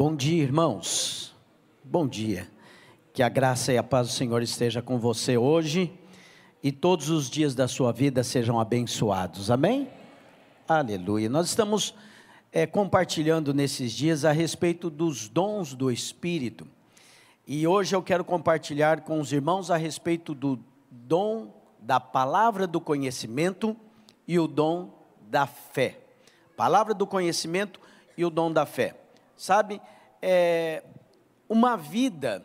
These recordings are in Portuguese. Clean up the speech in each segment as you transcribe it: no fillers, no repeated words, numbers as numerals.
Bom dia, irmãos. Bom dia. Que a graça e a paz do Senhor esteja com você hoje e todos os dias da sua vida sejam abençoados. Amém? Aleluia. Nós estamos compartilhando nesses dias a respeito dos dons do Espírito. E hoje eu quero compartilhar com os irmãos a respeito do dom da palavra do conhecimento e o dom da fé. Palavra do conhecimento e o dom da fé. Sabe, uma vida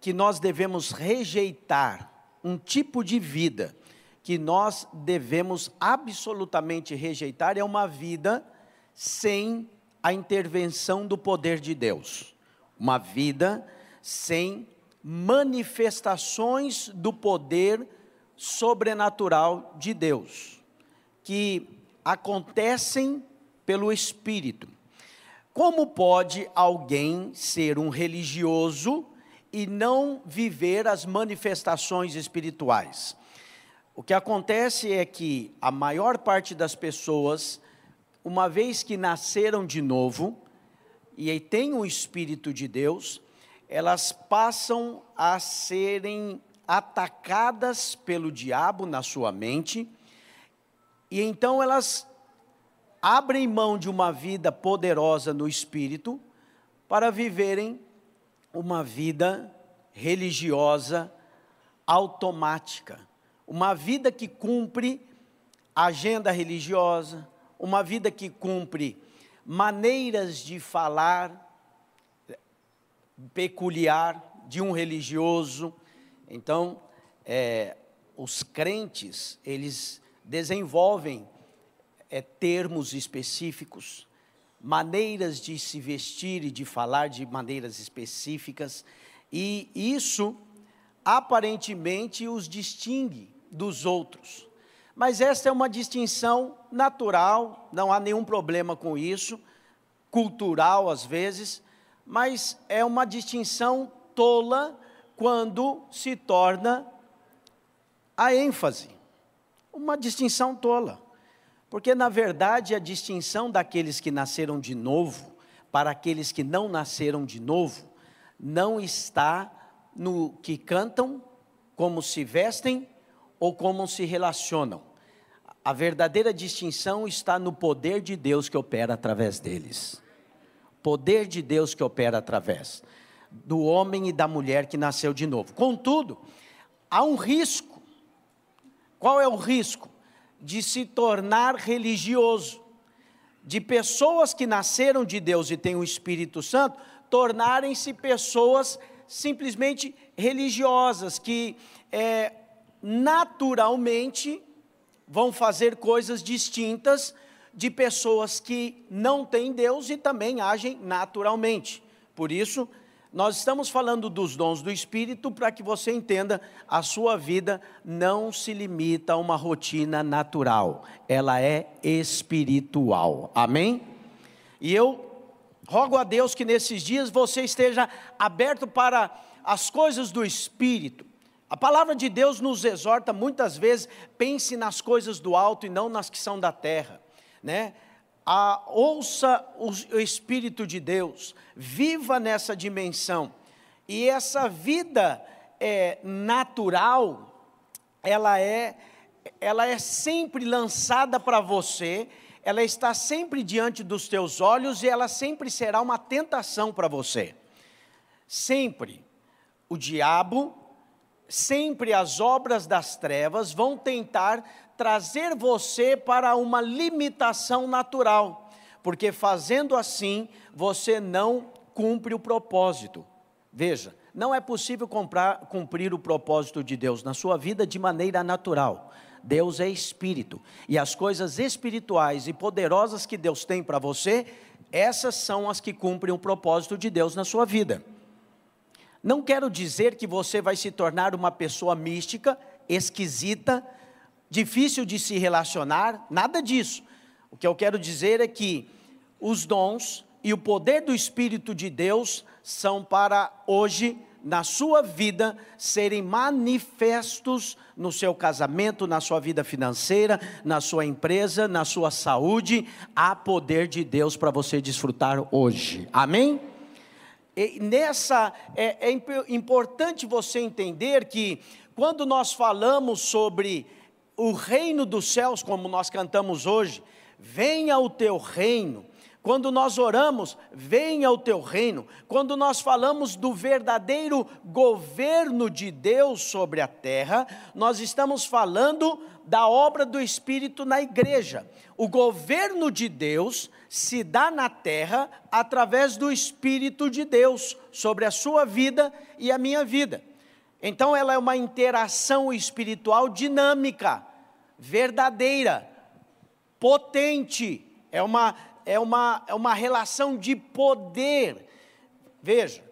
que nós devemos rejeitar, um tipo de vida que nós devemos absolutamente rejeitar, é uma vida sem a intervenção do poder de Deus. Uma vida sem manifestações do poder sobrenatural de Deus, que acontecem pelo Espírito. Como pode alguém ser um religioso e não viver as manifestações espirituais? O que acontece é que a maior parte das pessoas, uma vez que nasceram de novo e têm o Espírito de Deus, elas passam a serem atacadas pelo diabo na sua mente, e então elas abrem mão de uma vida poderosa no Espírito para viverem uma vida religiosa automática, uma vida que cumpre agenda religiosa, uma vida que cumpre maneiras de falar peculiar de um religioso. Então, os crentes, eles desenvolvem termos específicos, maneiras de se vestir e de falar de maneiras específicas, e isso aparentemente os distingue dos outros, mas essa é uma distinção natural, não há nenhum problema com isso, cultural às vezes, mas é uma distinção tola quando se torna a ênfase, uma distinção tola. Porque, na verdade, a distinção daqueles que nasceram de novo para aqueles que não nasceram de novo não está no que cantam, como se vestem ou como se relacionam. A verdadeira distinção está no poder de Deus que opera através deles. Poder de Deus que opera através do homem e da mulher que nasceu de novo. Contudo, há um risco. Qual é o risco? De se tornar religioso, de pessoas que nasceram de Deus e têm o Espírito Santo, tornarem-se pessoas simplesmente religiosas, que naturalmente vão fazer coisas distintas de pessoas que não têm Deus e também agem naturalmente. Por isso, nós estamos falando dos dons do Espírito para que você entenda, a sua vida não se limita a uma rotina natural, ela é espiritual, amém? E eu rogo a Deus que nesses dias você esteja aberto para as coisas do Espírito. A palavra de Deus nos exorta muitas vezes, pense nas coisas do alto e não nas que são da terra, né? Ouça o Espírito de Deus, viva nessa dimensão, e essa vida natural, ela é sempre lançada para você, ela está sempre diante dos teus olhos, e ela sempre será uma tentação para você, sempre, o diabo, sempre as obras das trevas vão tentar trazer você para uma limitação natural, porque fazendo assim, você não cumpre o propósito. Veja, não é possível cumprir o propósito de Deus na sua vida de maneira natural. Deus é Espírito, e as coisas espirituais e poderosas que Deus tem para você, essas são as que cumprem o propósito de Deus na sua vida. Não quero dizer que você vai se tornar uma pessoa mística, esquisita, difícil de se relacionar, nada disso. O que eu quero dizer é que os dons e o poder do Espírito de Deus são para hoje, na sua vida, serem manifestos no seu casamento, na sua vida financeira, na sua empresa, na sua saúde. Há poder de Deus para você desfrutar hoje, amém? É importante você entender que quando nós falamos sobre o reino dos céus, como nós cantamos hoje, venha o teu reino. Quando nós oramos, venha o teu reino. Quando nós falamos do verdadeiro governo de Deus sobre a terra, nós estamos falando da obra do Espírito na igreja. O governo de Deus se dá na terra através do Espírito de Deus sobre a sua vida e a minha vida. Então ela é uma interação espiritual dinâmica, verdadeira, potente, é uma relação de poder. Veja,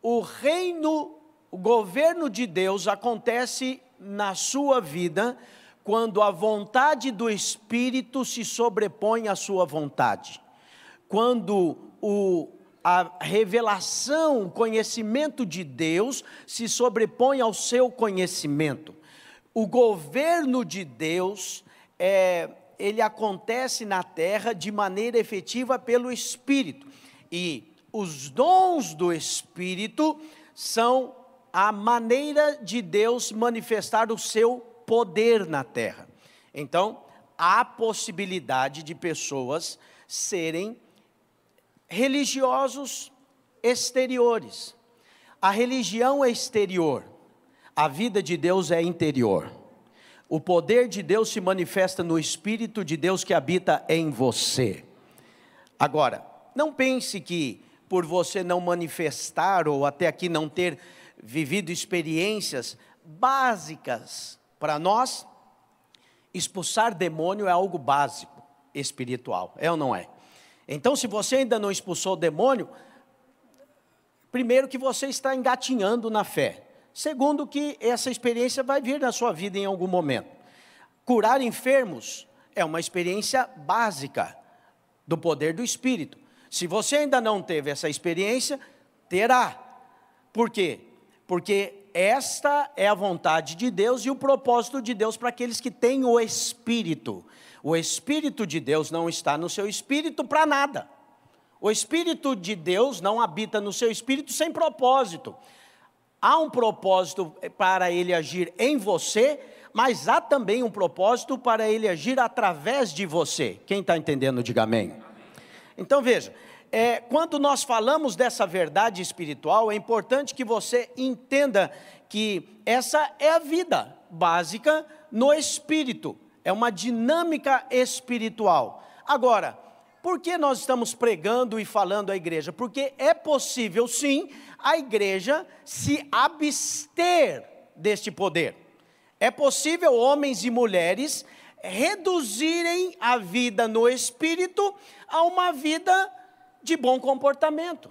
o reino, o governo de Deus acontece na sua vida quando a vontade do Espírito se sobrepõe à sua vontade. Quando a revelação, o conhecimento de Deus se sobrepõe ao seu conhecimento. O governo de Deus ele acontece na terra de maneira efetiva pelo Espírito, e os dons do Espírito são a maneira de Deus manifestar o seu poder na terra. Então, há possibilidade de pessoas serem religiosos exteriores. A religião é exterior, a vida de Deus é interior. O poder de Deus se manifesta no Espírito de Deus que habita em você. Agora, não pense que por você não manifestar ou até aqui não ter vivido experiências básicas, para nós, expulsar demônio é algo básico, espiritual, é ou não é? Então, se você ainda não expulsou o demônio, primeiro que você está engatinhando na fé. Segundo que essa experiência vai vir na sua vida em algum momento. Curar enfermos é uma experiência básica do poder do Espírito. Se você ainda não teve essa experiência, terá. Por quê? Porque esta é a vontade de Deus e o propósito de Deus para aqueles que têm o Espírito. O Espírito de Deus não está no seu espírito para nada. O Espírito de Deus não habita no seu espírito sem propósito. Há um propósito para ele agir em você, mas há também um propósito para ele agir através de você. Quem está entendendo, diga amém. Então veja, quando nós falamos dessa verdade espiritual, é importante que você entenda que essa é a vida básica no Espírito. É uma dinâmica espiritual. Agora, por que nós estamos pregando e falando à igreja? Porque é possível, sim, a igreja se abster deste poder. É possível homens e mulheres reduzirem a vida no Espírito a uma vida de bom comportamento,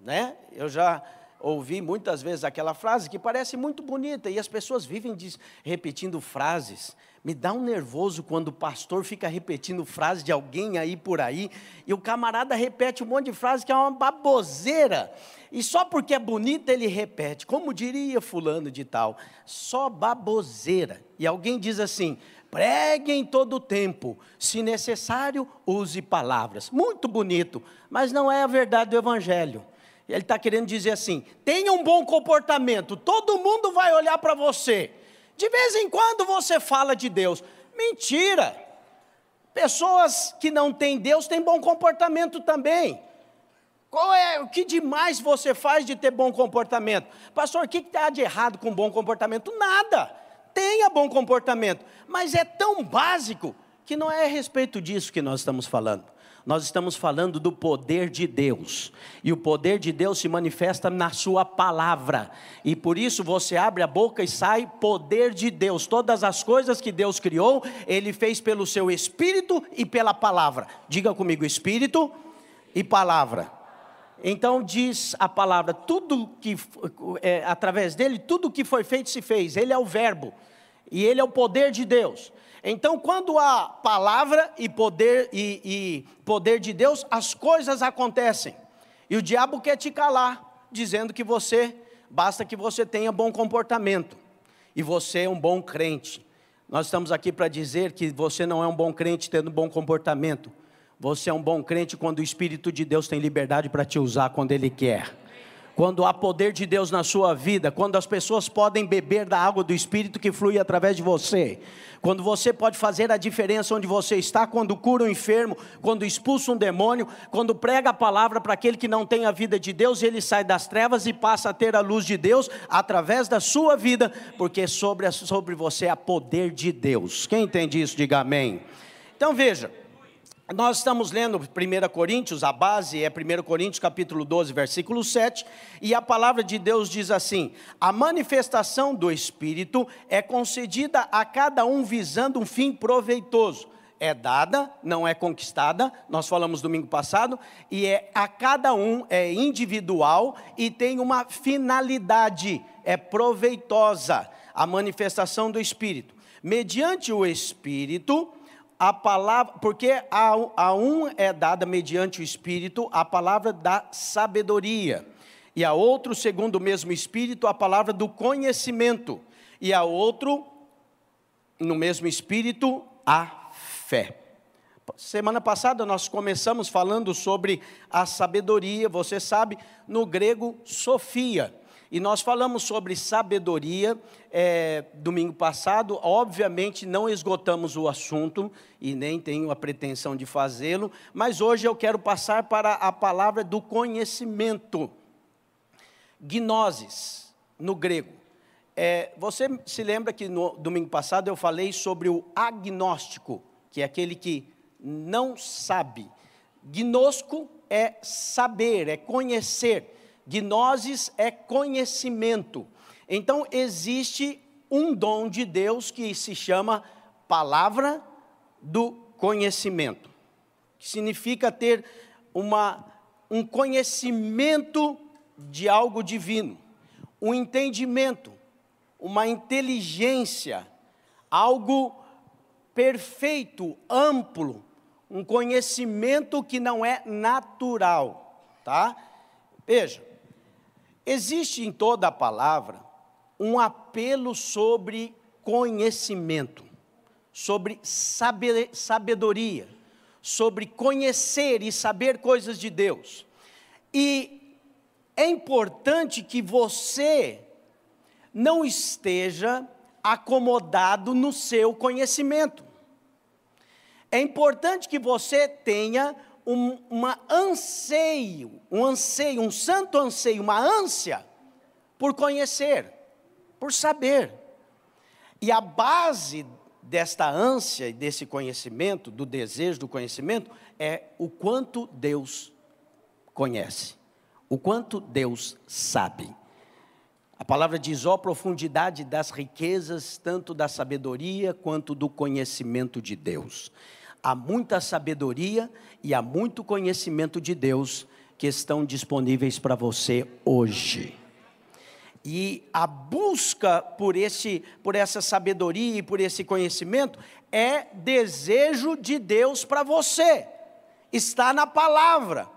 né? Eu já ouvi muitas vezes aquela frase que parece muito bonita, e as pessoas vivem repetindo frases. Me dá um nervoso quando o pastor fica repetindo frase de alguém aí por aí, e o camarada repete um monte de frase que é uma baboseira, e só porque é bonita ele repete, como diria fulano de tal, só baboseira. E alguém diz assim: preguem todo o tempo, se necessário use palavras. Muito bonito, mas não é a verdade do Evangelho. Ele está querendo dizer assim: tenha um bom comportamento, todo mundo vai olhar para você. De vez em quando você fala de Deus. Mentira! Pessoas que não têm Deus têm bom comportamento também. Qual é o que demais você faz de ter bom comportamento? Pastor, o que está de errado com bom comportamento? Nada! Tenha bom comportamento, mas é tão básico que não é a respeito disso que nós estamos falando. Nós estamos falando do poder de Deus, e o poder de Deus se manifesta na sua palavra, e por isso você abre a boca e sai poder de Deus. Todas as coisas que Deus criou, Ele fez pelo seu Espírito e pela palavra. Diga comigo: Espírito e palavra. Então diz a palavra, tudo que através dele, tudo que foi feito se fez. Ele é o verbo, e ele é o poder de Deus. Então, quando há palavra e poder de Deus, as coisas acontecem. E o diabo quer te calar, dizendo que basta que você tenha bom comportamento, e você é um bom crente. Nós estamos aqui para dizer que você não é um bom crente tendo bom comportamento. Você é um bom crente quando o Espírito de Deus tem liberdade para te usar quando Ele quer. quando há poder de Deus na sua vida, quando as pessoas podem beber da água do Espírito que flui através de você, quando você pode fazer a diferença onde você está, quando cura um enfermo, quando expulsa um demônio, quando prega a palavra para aquele que não tem a vida de Deus, ele sai das trevas e passa a ter a luz de Deus através da sua vida, porque sobre você há poder de Deus. Quem entende isso, diga amém. Então veja, nós estamos lendo 1 Coríntios, a base é 1 Coríntios capítulo 12, versículo 7, e a palavra de Deus diz assim: a manifestação do Espírito é concedida a cada um visando um fim proveitoso, é dada, não é conquistada, nós falamos domingo passado, e é a cada um, é individual e tem uma finalidade, é proveitosa, a manifestação do Espírito, mediante o Espírito, a palavra, porque a um é dada mediante o Espírito a palavra da sabedoria, e a outro, segundo o mesmo Espírito, a palavra do conhecimento, e a outro, no mesmo Espírito, a fé. Semana passada nós começamos falando sobre a sabedoria, você sabe, no grego, sofia. E nós falamos sobre sabedoria, domingo passado, obviamente não esgotamos o assunto, e nem tenho a pretensão de fazê-lo, mas hoje eu quero passar para a palavra do conhecimento, gnosis, no grego. Você se lembra que no domingo passado eu falei sobre o agnóstico, que é aquele que não sabe. Gnosco é saber, é conhecer. Gnosis é conhecimento. Então existe um dom de Deus que se chama palavra do conhecimento, que significa ter um conhecimento de algo divino, um entendimento, uma inteligência, algo perfeito, amplo, um conhecimento que não é natural, tá? Veja, existe em toda a palavra um apelo sobre conhecimento, sobre sabedoria, sobre conhecer e saber coisas de Deus. E é importante que você não esteja acomodado no seu conhecimento. É importante que você tenha um anseio, um santo anseio, uma ânsia por conhecer, por saber. E a base desta ânsia e desse conhecimento, do desejo do conhecimento, é o quanto Deus conhece, o quanto Deus sabe. A palavra diz: ó, profundidade das riquezas, tanto da sabedoria quanto do conhecimento de Deus. Há muita sabedoria e há muito conhecimento de Deus que estão disponíveis para você hoje. E a busca por essa sabedoria e por esse conhecimento é desejo de Deus para você. Está na palavra.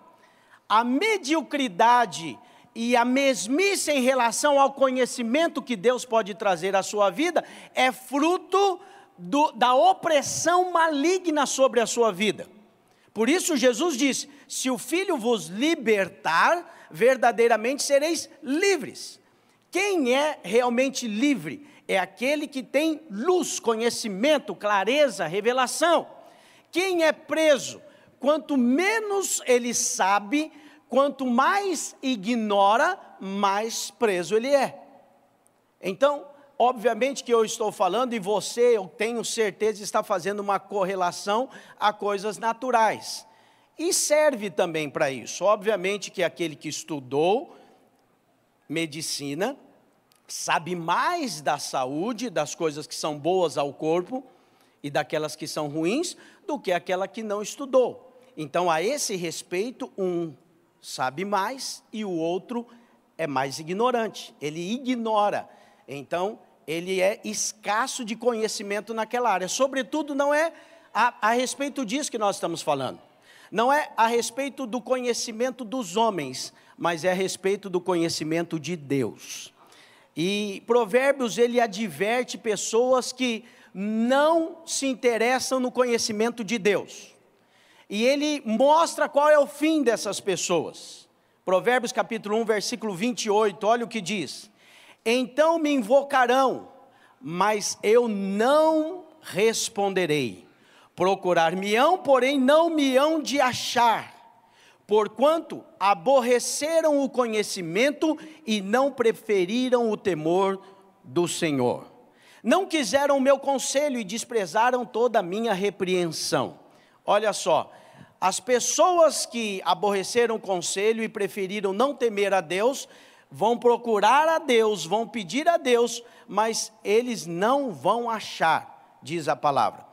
A mediocridade e a mesmice em relação ao conhecimento que Deus pode trazer à sua vida é fruto da opressão maligna sobre a sua vida. Por isso Jesus disse: se o Filho vos libertar, verdadeiramente sereis livres. Quem é realmente livre? É aquele que tem luz, conhecimento, clareza, revelação. Quem é preso? Quanto menos ele sabe, quanto mais ignora, mais preso ele é. Então, obviamente que eu estou falando, e você, eu tenho certeza, está fazendo uma correlação a coisas naturais. E serve também para isso. Obviamente que aquele que estudou medicina sabe mais da saúde, das coisas que são boas ao corpo e daquelas que são ruins, do que aquela que não estudou. Então, a esse respeito, um sabe mais e o outro é mais ignorante. Ele ignora. Então, ele é escasso de conhecimento naquela área. Sobretudo, não é a respeito disso que nós estamos falando. Não é a respeito do conhecimento dos homens, mas é a respeito do conhecimento de Deus. E Provérbios, ele adverte pessoas que não se interessam no conhecimento de Deus. E ele mostra qual é o fim dessas pessoas. Provérbios capítulo 1, versículo 28, olha o que diz: então me invocarão, mas eu não responderei, procurar-me-ão, porém não me hão de achar, porquanto aborreceram o conhecimento e não preferiram o temor do Senhor, não quiseram o meu conselho e desprezaram toda a minha repreensão. Olha só, as pessoas que aborreceram o conselho e preferiram não temer a Deus, vão procurar a Deus, vão pedir a Deus, mas eles não vão achar, diz a palavra,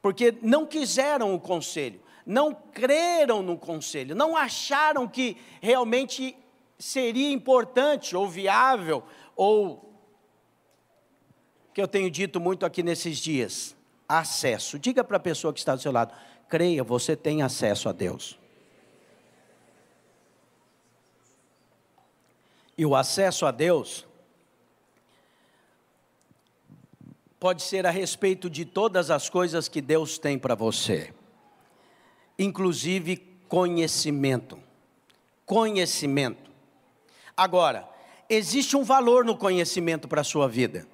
porque não quiseram o conselho, não creram no conselho, não acharam que realmente seria importante ou viável, ou, que eu tenho dito muito aqui nesses dias, acesso. Diga para a pessoa que está do seu lado: creia, você tem acesso a Deus. E o acesso a Deus pode ser a respeito de todas as coisas que Deus tem para você, inclusive conhecimento. Conhecimento. Agora, existe um valor no conhecimento para a sua vida.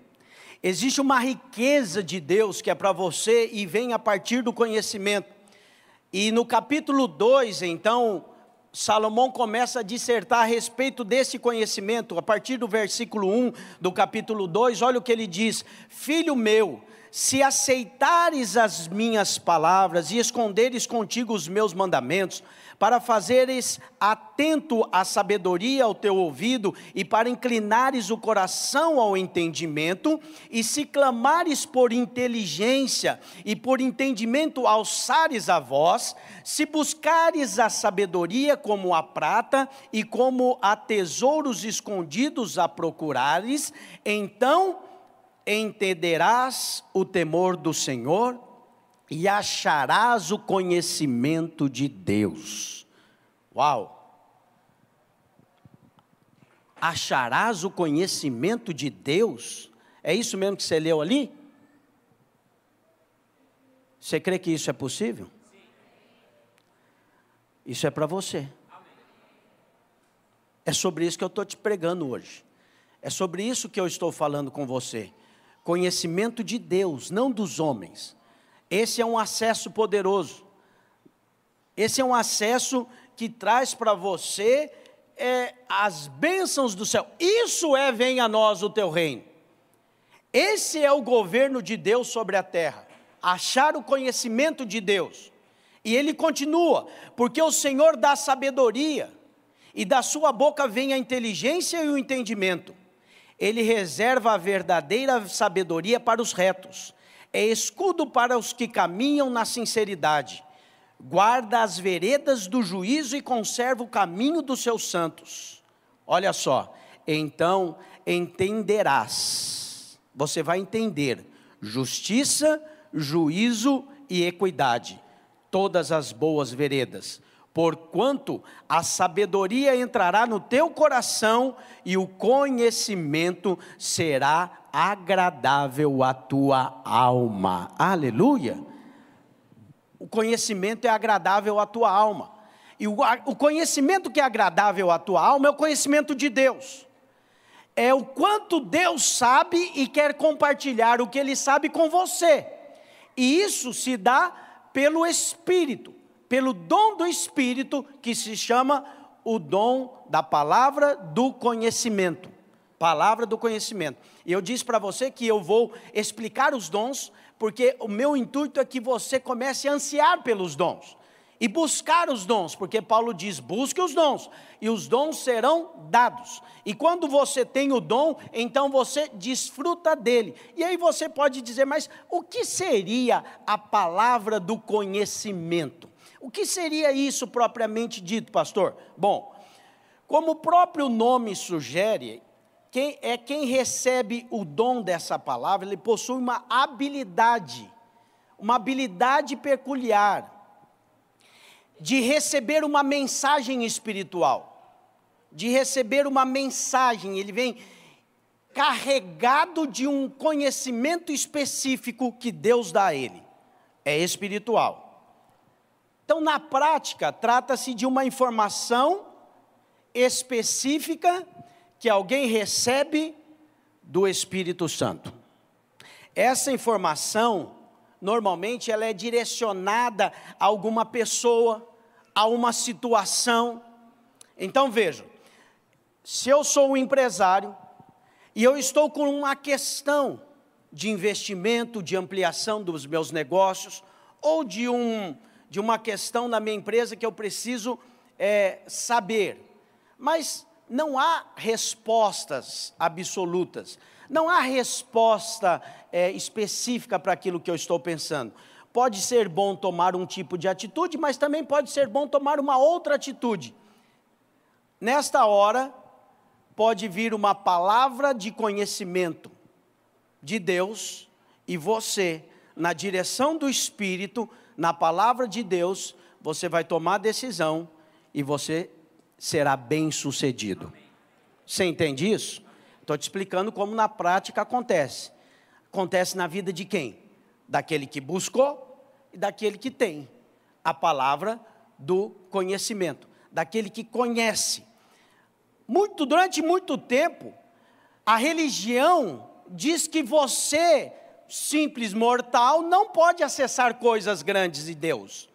Existe uma riqueza de Deus que é para você e vem a partir do conhecimento. E no capítulo 2, então, Salomão começa a dissertar a respeito desse conhecimento, a partir do versículo 1 do capítulo 2, olha o que ele diz: filho meu, se aceitares as minhas palavras e esconderes contigo os meus mandamentos, para fazeres atento à sabedoria ao teu ouvido e para inclinares o coração ao entendimento, e se clamares por inteligência e por entendimento alçares a voz, se buscares a sabedoria como a prata e como a tesouros escondidos a procurares, então entenderás o temor do Senhor e acharás o conhecimento de Deus. Uau! Acharás o conhecimento de Deus? É isso mesmo que você leu ali? Você crê que isso é possível? Sim. Isso é para você. Amém. É sobre isso que eu estou te pregando hoje. É sobre isso que eu estou falando com você. Conhecimento de Deus, não dos homens. Esse é um acesso poderoso. Esse é um acesso que traz para você as bênçãos do céu. Isso é: vem a nós o teu reino. Esse é o governo de Deus sobre a terra. Achar o conhecimento de Deus. E ele continua: porque o Senhor dá sabedoria, e da sua boca vem a inteligência e o entendimento. Ele reserva a verdadeira sabedoria para os retos, é escudo para os que caminham na sinceridade, guarda as veredas do juízo e conserva o caminho dos seus santos. Olha só, então entenderás, você vai entender, justiça, juízo e equidade, todas as boas veredas, porquanto a sabedoria entrará no teu coração e o conhecimento será agradável à tua alma. Aleluia! O conhecimento é agradável à tua alma. E o conhecimento que é agradável à tua alma é o conhecimento de Deus. É o quanto Deus sabe e quer compartilhar o que Ele sabe com você. E isso se dá pelo Espírito, pelo dom do Espírito, que se chama o dom da palavra do conhecimento. Palavra do conhecimento. E eu disse para você que eu vou explicar os dons, porque o meu intuito é que você comece a ansiar pelos dons, e buscar os dons, porque Paulo diz: busque os dons, e os dons serão dados. E quando você tem o dom, então você desfruta dele. E aí você pode dizer: mas o que seria a palavra do conhecimento? O que seria isso propriamente dito, pastor? Bom, como o próprio nome sugere, quem recebe o dom dessa palavra, ele possui uma habilidade peculiar de receber uma mensagem espiritual, de receber uma mensagem. Ele vem carregado de um conhecimento específico que Deus dá a ele, é espiritual. Então, na prática, trata-se de uma informação específica que alguém recebe do Espírito Santo. Essa informação, normalmente, ela é direcionada a alguma pessoa, a uma situação. Então vejam, se eu sou um empresário e eu estou com uma questão de investimento, de ampliação dos meus negócios, ou de uma questão na minha empresa que eu preciso saber, mas não há respostas absolutas, não há resposta específica para aquilo que eu estou pensando. Pode ser bom tomar um tipo de atitude, mas também pode ser bom tomar uma outra atitude. Nesta hora, pode vir uma palavra de conhecimento de Deus, e você, na direção do Espírito, na palavra de Deus, você vai tomar a decisão e você será bem-sucedido. Amém. Você entende isso? Estou te explicando como na prática acontece. Acontece na vida de quem? Daquele que buscou e daquele que tem a palavra do conhecimento, daquele que conhece. Durante muito tempo, a religião diz que você, simples mortal, não pode acessar coisas grandes de Deus.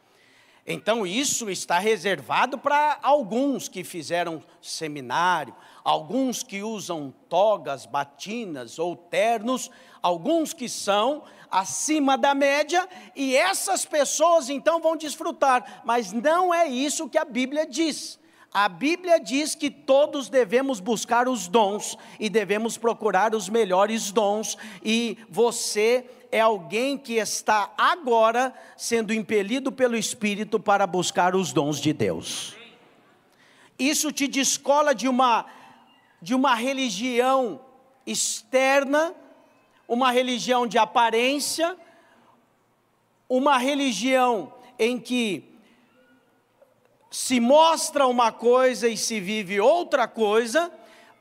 Então isso está reservado para alguns que fizeram seminário, alguns que usam togas, batinas ou ternos, alguns que são acima da média, e essas pessoas então vão desfrutar. Mas não é isso que a Bíblia diz. A Bíblia diz que todos devemos buscar os dons e devemos procurar os melhores dons, e você é alguém que está agora sendo impelido pelo Espírito para buscar os dons de Deus. Isso te descola de uma religião externa, uma religião de aparência, uma religião em que se mostra uma coisa e se vive outra coisa,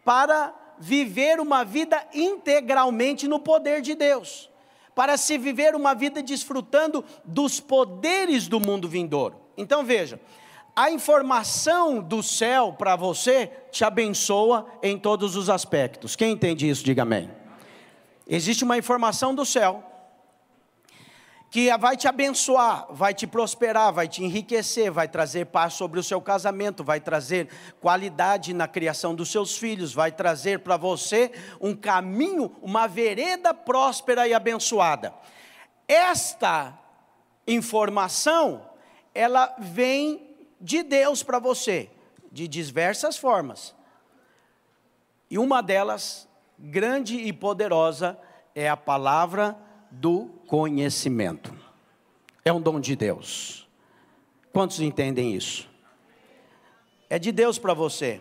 para viver uma vida integralmente no poder de Deus, para se viver uma vida desfrutando dos poderes do mundo vindouro. Então veja, a informação do céu para você te abençoa em todos os aspectos. Quem entende isso, diga amém. Existe uma informação do céu que vai te abençoar, vai te prosperar, vai te enriquecer, vai trazer paz sobre o seu casamento, vai trazer qualidade na criação dos seus filhos, vai trazer para você um caminho, uma vereda próspera e abençoada. Esta informação, ela vem de Deus para você, de diversas formas. E uma delas, grande e poderosa, é a palavra do conhecimento. É um dom de Deus. Quantos entendem isso? É de Deus para você.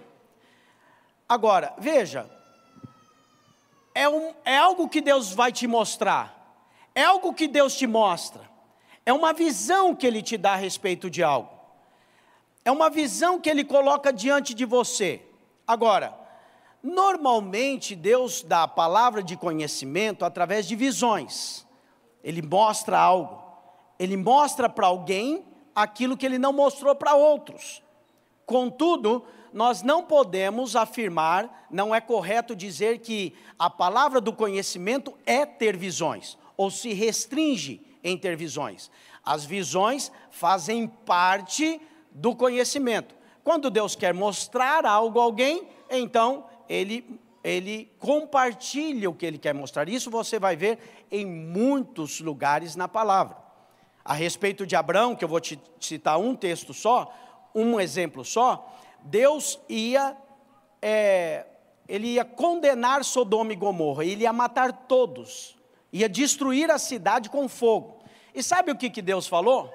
Agora, veja, é algo que Deus vai te mostrar, é algo que Deus te mostra, é uma visão que Ele te dá a respeito de algo, é uma visão que Ele coloca diante de você. Agora, normalmente Deus dá a palavra de conhecimento através de visões. Ele mostra algo, Ele mostra para alguém aquilo que Ele não mostrou para outros. Contudo, nós não podemos afirmar, não é correto dizer que a palavra do conhecimento é ter visões, ou se restringe em ter visões. As visões fazem parte do conhecimento. Quando Deus quer mostrar algo a alguém, então Ele compartilha o que Ele quer mostrar. Isso você vai ver em muitos lugares na palavra. A respeito de Abraão, que eu vou te citar um texto só, um exemplo só, Deus ele ia condenar Sodoma e Gomorra, Ele ia matar todos, ia destruir a cidade com fogo. E sabe o que Deus falou?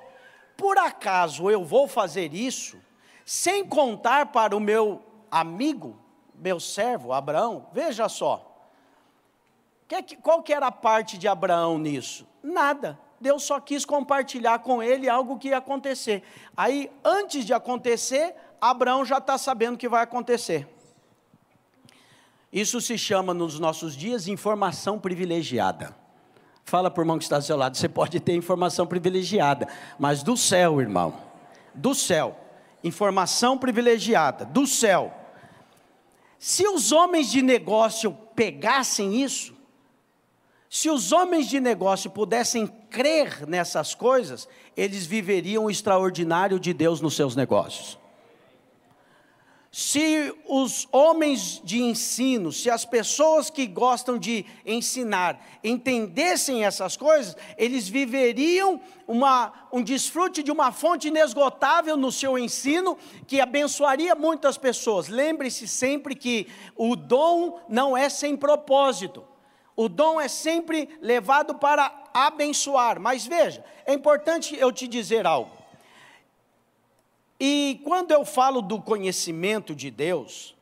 Por acaso eu vou fazer isso, sem contar para o meu amigo, meu servo Abraão? Veja só, qual que era a parte de Abraão nisso? Nada. Deus só quis compartilhar com ele algo que ia acontecer. Aí, antes de acontecer, Abraão já está sabendo que vai acontecer. Isso se chama, nos nossos dias, informação privilegiada. Fala para o irmão que está do seu lado, você pode ter informação privilegiada, mas do céu, irmão, do céu, informação privilegiada, do céu. Se os homens de negócio pegassem isso, se os homens de negócio pudessem crer nessas coisas, eles viveriam o extraordinário de Deus nos seus negócios. Se os homens de ensino, se as pessoas que gostam de ensinar, entendessem essas coisas, eles viveriam um desfrute de uma fonte inesgotável no seu ensino, que abençoaria muitas pessoas. Lembre-se sempre que o dom não é sem propósito. O dom é sempre levado para abençoar, mas veja, é importante eu te dizer algo, e quando eu falo do conhecimento de Deus,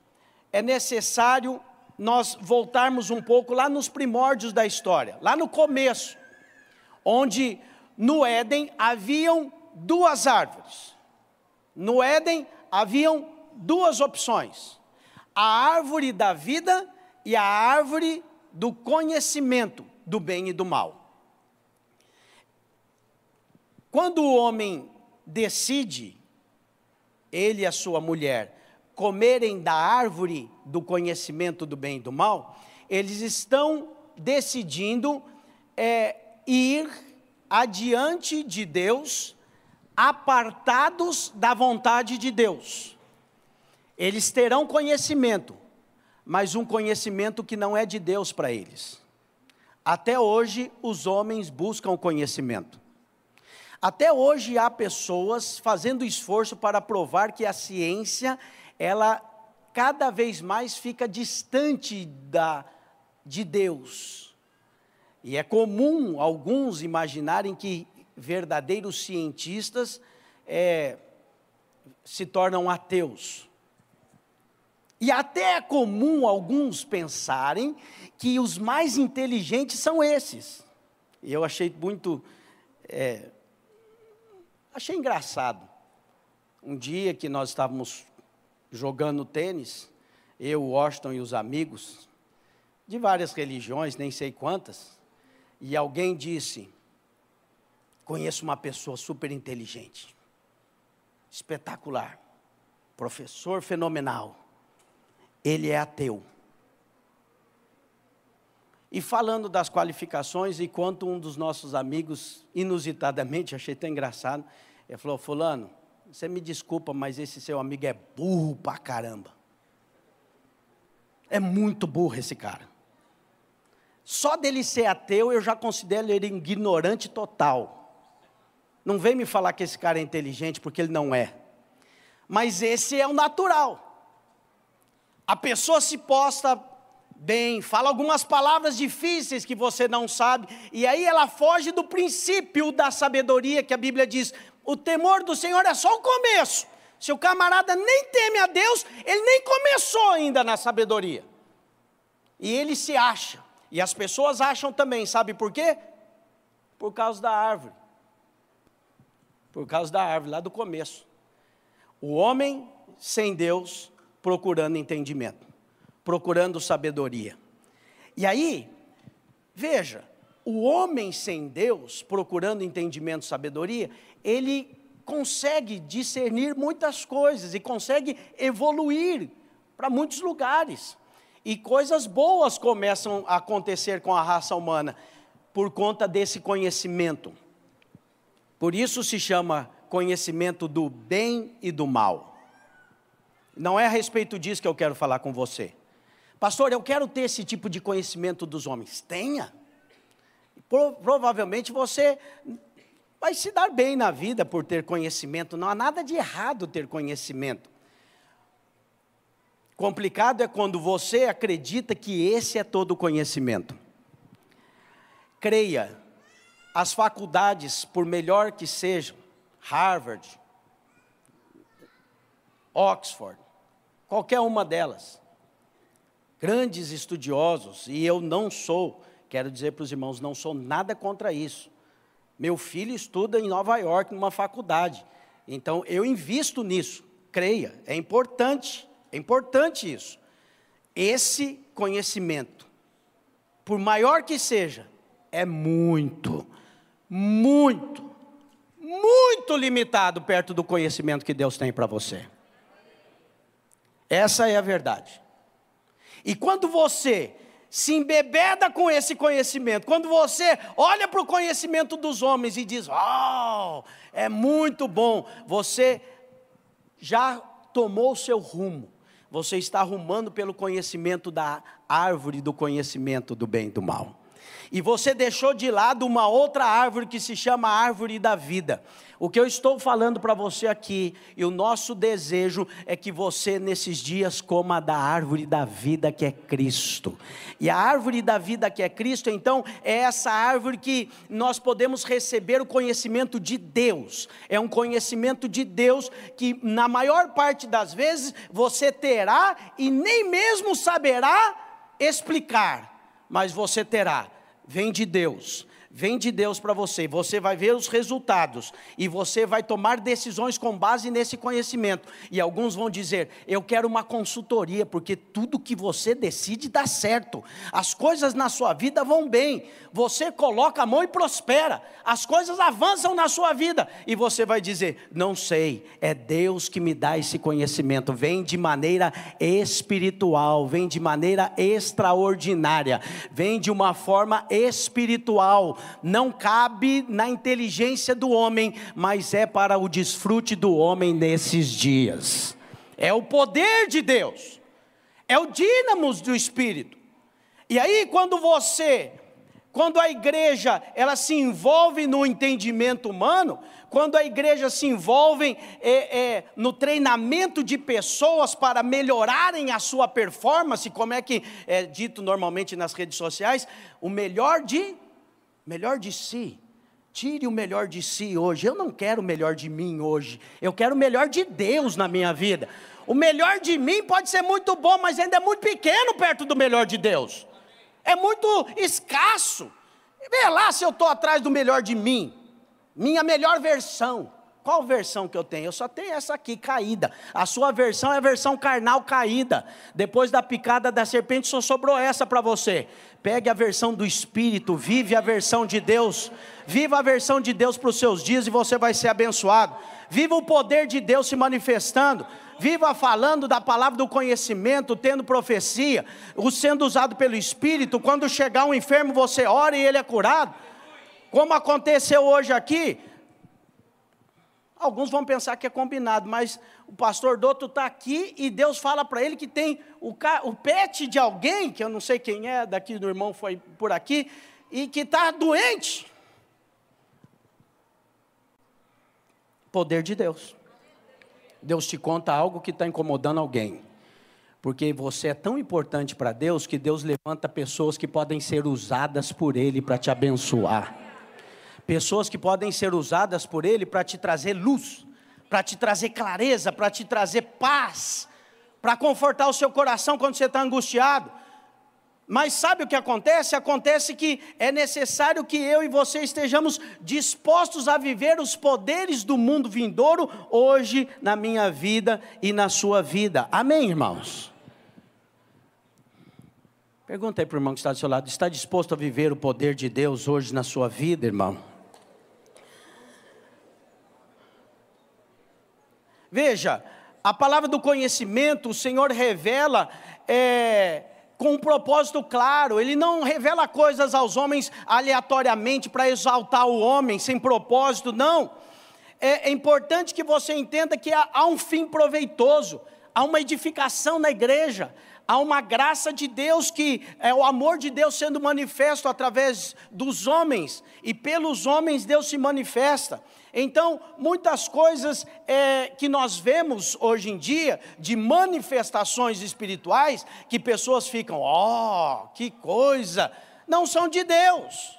é necessário nós voltarmos um pouco lá nos primórdios da história, lá no começo, onde no Éden haviam duas árvores, no Éden haviam duas opções, a árvore da vida e a árvore do conhecimento do bem e do mal. Quando o homem decide, ele e a sua mulher, comerem da árvore do conhecimento do bem e do mal, eles estão decidindo ir adiante de Deus, apartados da vontade de Deus. Eles terão conhecimento, mas um conhecimento que não é de Deus para eles. Até hoje, os homens buscam conhecimento. Até hoje, há pessoas fazendo esforço para provar que a ciência, ela cada vez mais fica distante de Deus. E é comum alguns imaginarem que verdadeiros cientistas se tornam ateus. E até é comum alguns pensarem que os mais inteligentes são esses. E eu achei muito... achei engraçado. Um dia que nós estávamos jogando tênis, eu, Washington e os amigos, de várias religiões, nem sei quantas, e alguém disse, conheço uma pessoa super inteligente, espetacular, professor fenomenal. Ele é ateu. E falando das qualificações, e quanto um dos nossos amigos, inusitadamente, achei tão engraçado, ele falou, fulano, você me desculpa, mas esse seu amigo é burro pra caramba. É muito burro esse cara. Só dele ser ateu, eu já considero ele ignorante total. Não vem me falar que esse cara é inteligente, porque ele não é. Mas esse é o natural. A pessoa se posta bem, fala algumas palavras difíceis que você não sabe, e aí ela foge do princípio da sabedoria, que a Bíblia diz, o temor do Senhor é só o começo. Se o camarada nem teme a Deus, ele nem começou ainda na sabedoria. E ele se acha, e as pessoas acham também, sabe por quê? Por causa da árvore. Por causa da árvore, lá do começo. O homem sem Deus... procurando entendimento, procurando sabedoria. E aí, veja, o homem sem Deus, procurando entendimento e sabedoria, ele consegue discernir muitas coisas e consegue evoluir para muitos lugares. E coisas boas começam a acontecer com a raça humana por conta desse conhecimento. Por isso se chama conhecimento do bem e do mal. Não é a respeito disso que eu quero falar com você. Pastor, eu quero ter esse tipo de conhecimento dos homens. Tenha. Provavelmente você vai se dar bem na vida por ter conhecimento. Não há nada de errado ter conhecimento. Complicado é quando você acredita que esse é todo o conhecimento. Creia, as faculdades, por melhor que sejam, Harvard, Oxford, qualquer uma delas, grandes estudiosos, e eu não sou, quero dizer para os irmãos, não sou nada contra isso, meu filho estuda em Nova York, numa faculdade, então eu invisto nisso, creia, é importante isso, esse conhecimento, por maior que seja, é muito, muito, muito limitado perto do conhecimento que Deus tem para você. Essa é a verdade. E quando você se embebeda com esse conhecimento, quando você olha para o conhecimento dos homens e diz, oh, é muito bom, você já tomou o seu rumo, você está rumando pelo conhecimento da árvore do conhecimento do bem e do mal. E você deixou de lado uma outra árvore que se chama árvore da vida. O que eu estou falando para você aqui, e o nosso desejo é que você nesses dias coma da árvore da vida que é Cristo. E a árvore da vida que é Cristo, então, é essa árvore que nós podemos receber o conhecimento de Deus. É um conhecimento de Deus que na maior parte das vezes você terá e nem mesmo saberá explicar, mas você terá. Vem de Deus para você, você vai ver os resultados, e você vai tomar decisões com base nesse conhecimento, e alguns vão dizer, eu quero uma consultoria, porque tudo que você decide dá certo, as coisas na sua vida vão bem, você coloca a mão e prospera, as coisas avançam na sua vida, e você vai dizer, não sei, é Deus que me dá esse conhecimento, vem de maneira espiritual, vem de maneira extraordinária, vem de uma forma espiritual, não cabe na inteligência do homem, mas é para o desfrute do homem nesses dias. É o poder de Deus, é o dínamo do Espírito. E aí quando a igreja ela se envolve no entendimento humano, quando a igreja se envolve no treinamento de pessoas para melhorarem a sua performance, como é que é dito normalmente nas redes sociais, o melhor de si, tire o melhor de si hoje, eu não quero o melhor de mim hoje, eu quero o melhor de Deus na minha vida, o melhor de mim pode ser muito bom, mas ainda é muito pequeno perto do melhor de Deus, é muito escasso, vê lá se eu estou atrás do melhor de mim, minha melhor versão, qual versão que eu tenho? Eu só tenho essa aqui, caída, a sua versão é a versão carnal caída, depois da picada da serpente só sobrou essa para você, pegue a versão do Espírito, vive a versão de Deus, viva a versão de Deus para os seus dias e você vai ser abençoado, viva o poder de Deus se manifestando, viva falando da palavra do conhecimento, tendo profecia, sendo usado pelo Espírito, quando chegar um enfermo você ora e ele é curado, como aconteceu hoje aqui. Alguns vão pensar que é combinado, mas o pastor Douto está aqui e Deus fala para ele que tem o pet de alguém, que eu não sei quem é, daqui do irmão foi por aqui, e que está doente. Poder de Deus. Deus te conta algo que está incomodando alguém. Porque você é tão importante para Deus, que Deus levanta pessoas que podem ser usadas por Ele para te abençoar. Pessoas que podem ser usadas por Ele para te trazer luz, para te trazer clareza, para te trazer paz, para confortar o seu coração quando você está angustiado. Mas sabe o que acontece? Acontece que é necessário que eu e você estejamos dispostos a viver os poderes do mundo vindouro hoje na minha vida e na sua vida. Amém, irmãos? Pergunta aí para o irmão que está do seu lado, está disposto a viver o poder de Deus hoje na sua vida, irmão? Veja, a palavra do conhecimento, o Senhor revela com um propósito claro, Ele não revela coisas aos homens aleatoriamente para exaltar o homem, sem propósito, não. É importante que você entenda que há um fim proveitoso, há uma edificação na igreja, há uma graça de Deus que é o amor de Deus sendo manifesto através dos homens, e pelos homens Deus se manifesta. Então muitas coisas que nós vemos hoje em dia, de manifestações espirituais, que pessoas ficam, oh, que coisa, não são de Deus,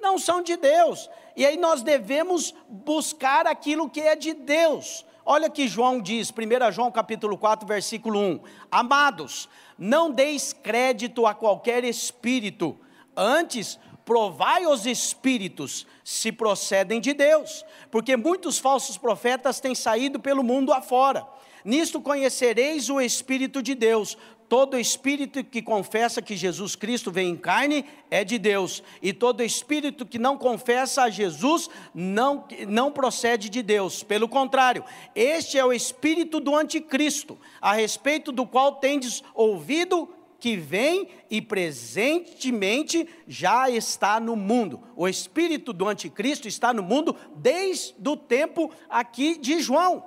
não são de Deus, e aí nós devemos buscar aquilo que é de Deus. Olha que João diz, 1 João capítulo 4, versículo 1, amados, não deis crédito a qualquer espírito, antes provai os espíritos, se procedem de Deus, porque muitos falsos profetas têm saído pelo mundo afora, nisto conhecereis o Espírito de Deus, todo espírito que confessa que Jesus Cristo vem em carne é de Deus, e todo espírito que não confessa a Jesus não procede de Deus, pelo contrário, este é o espírito do anticristo, a respeito do qual tendes ouvido que vem e presentemente já está no mundo. O espírito do anticristo está no mundo desde o tempo aqui de João.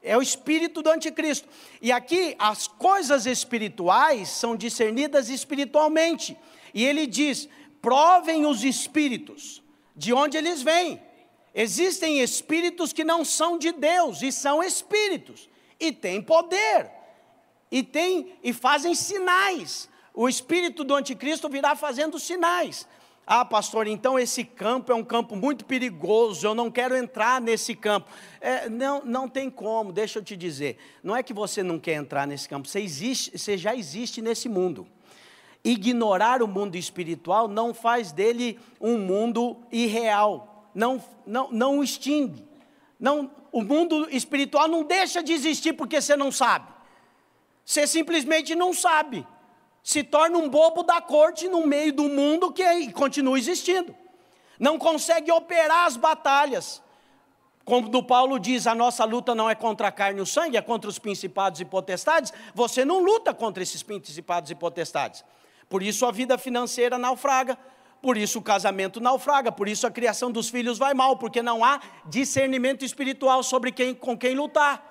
É o espírito do anticristo. E aqui as coisas espirituais são discernidas espiritualmente. E ele diz, provem os espíritos, de onde eles vêm. Existem espíritos que não são de Deus, e são espíritos, e têm poder, e fazem sinais. O espírito do anticristo virá fazendo sinais. Ah, pastor, então esse campo é um campo muito perigoso, eu não quero entrar nesse campo. Não tem como, deixa eu te dizer. Não é que você não quer entrar nesse campo, você já existe nesse mundo. Ignorar o mundo espiritual não faz dele um mundo irreal, não o extingue. Não, o mundo espiritual não deixa de existir porque você não sabe. Você simplesmente não sabe. Se torna um bobo da corte no meio do mundo que continua existindo. Não consegue operar as batalhas. Como do Paulo diz, a nossa luta não é contra a carne e o sangue, é contra os principados e potestades. Você não luta contra esses principados e potestades. Por isso a vida financeira naufraga, por isso o casamento naufraga, por isso a criação dos filhos vai mal, porque não há discernimento espiritual sobre com quem lutar.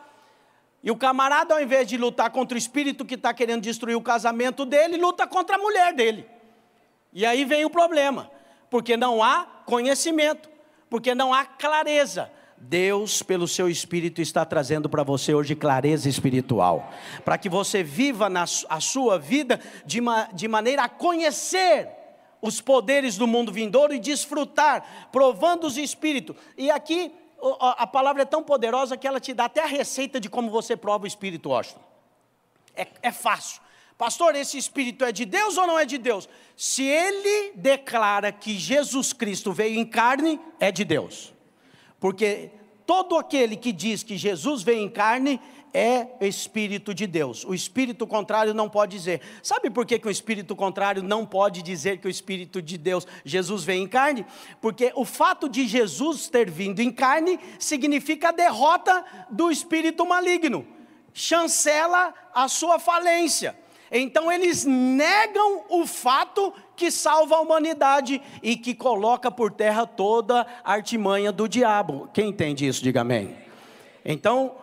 E o camarada, ao invés de lutar contra o espírito que está querendo destruir o casamento dele, luta contra a mulher dele. E aí vem o problema, porque não há conhecimento, porque não há clareza. Deus, pelo seu Espírito, está trazendo para você hoje clareza espiritual, para que você viva a sua vida de maneira a conhecer os poderes do mundo vindouro e desfrutar, provando os espíritos. E aqui a palavra é tão poderosa que ela te dá até a receita de como você prova o Espírito, Washington. É fácil. Pastor, esse Espírito é de Deus ou não é de Deus? Se ele declara que Jesus Cristo veio em carne, é de Deus. Porque todo aquele que diz que Jesus veio em carne, é Espírito de Deus. O Espírito contrário não pode dizer. Sabe por que o Espírito contrário não pode dizer que o Espírito de Deus, Jesus veio em carne? Porque o fato de Jesus ter vindo em carne, significa a derrota do espírito maligno. Chancela a sua falência. Então eles negam o fato que salva a humanidade, e que coloca por terra toda a artimanha do diabo. Quem entende isso, diga amém. Então,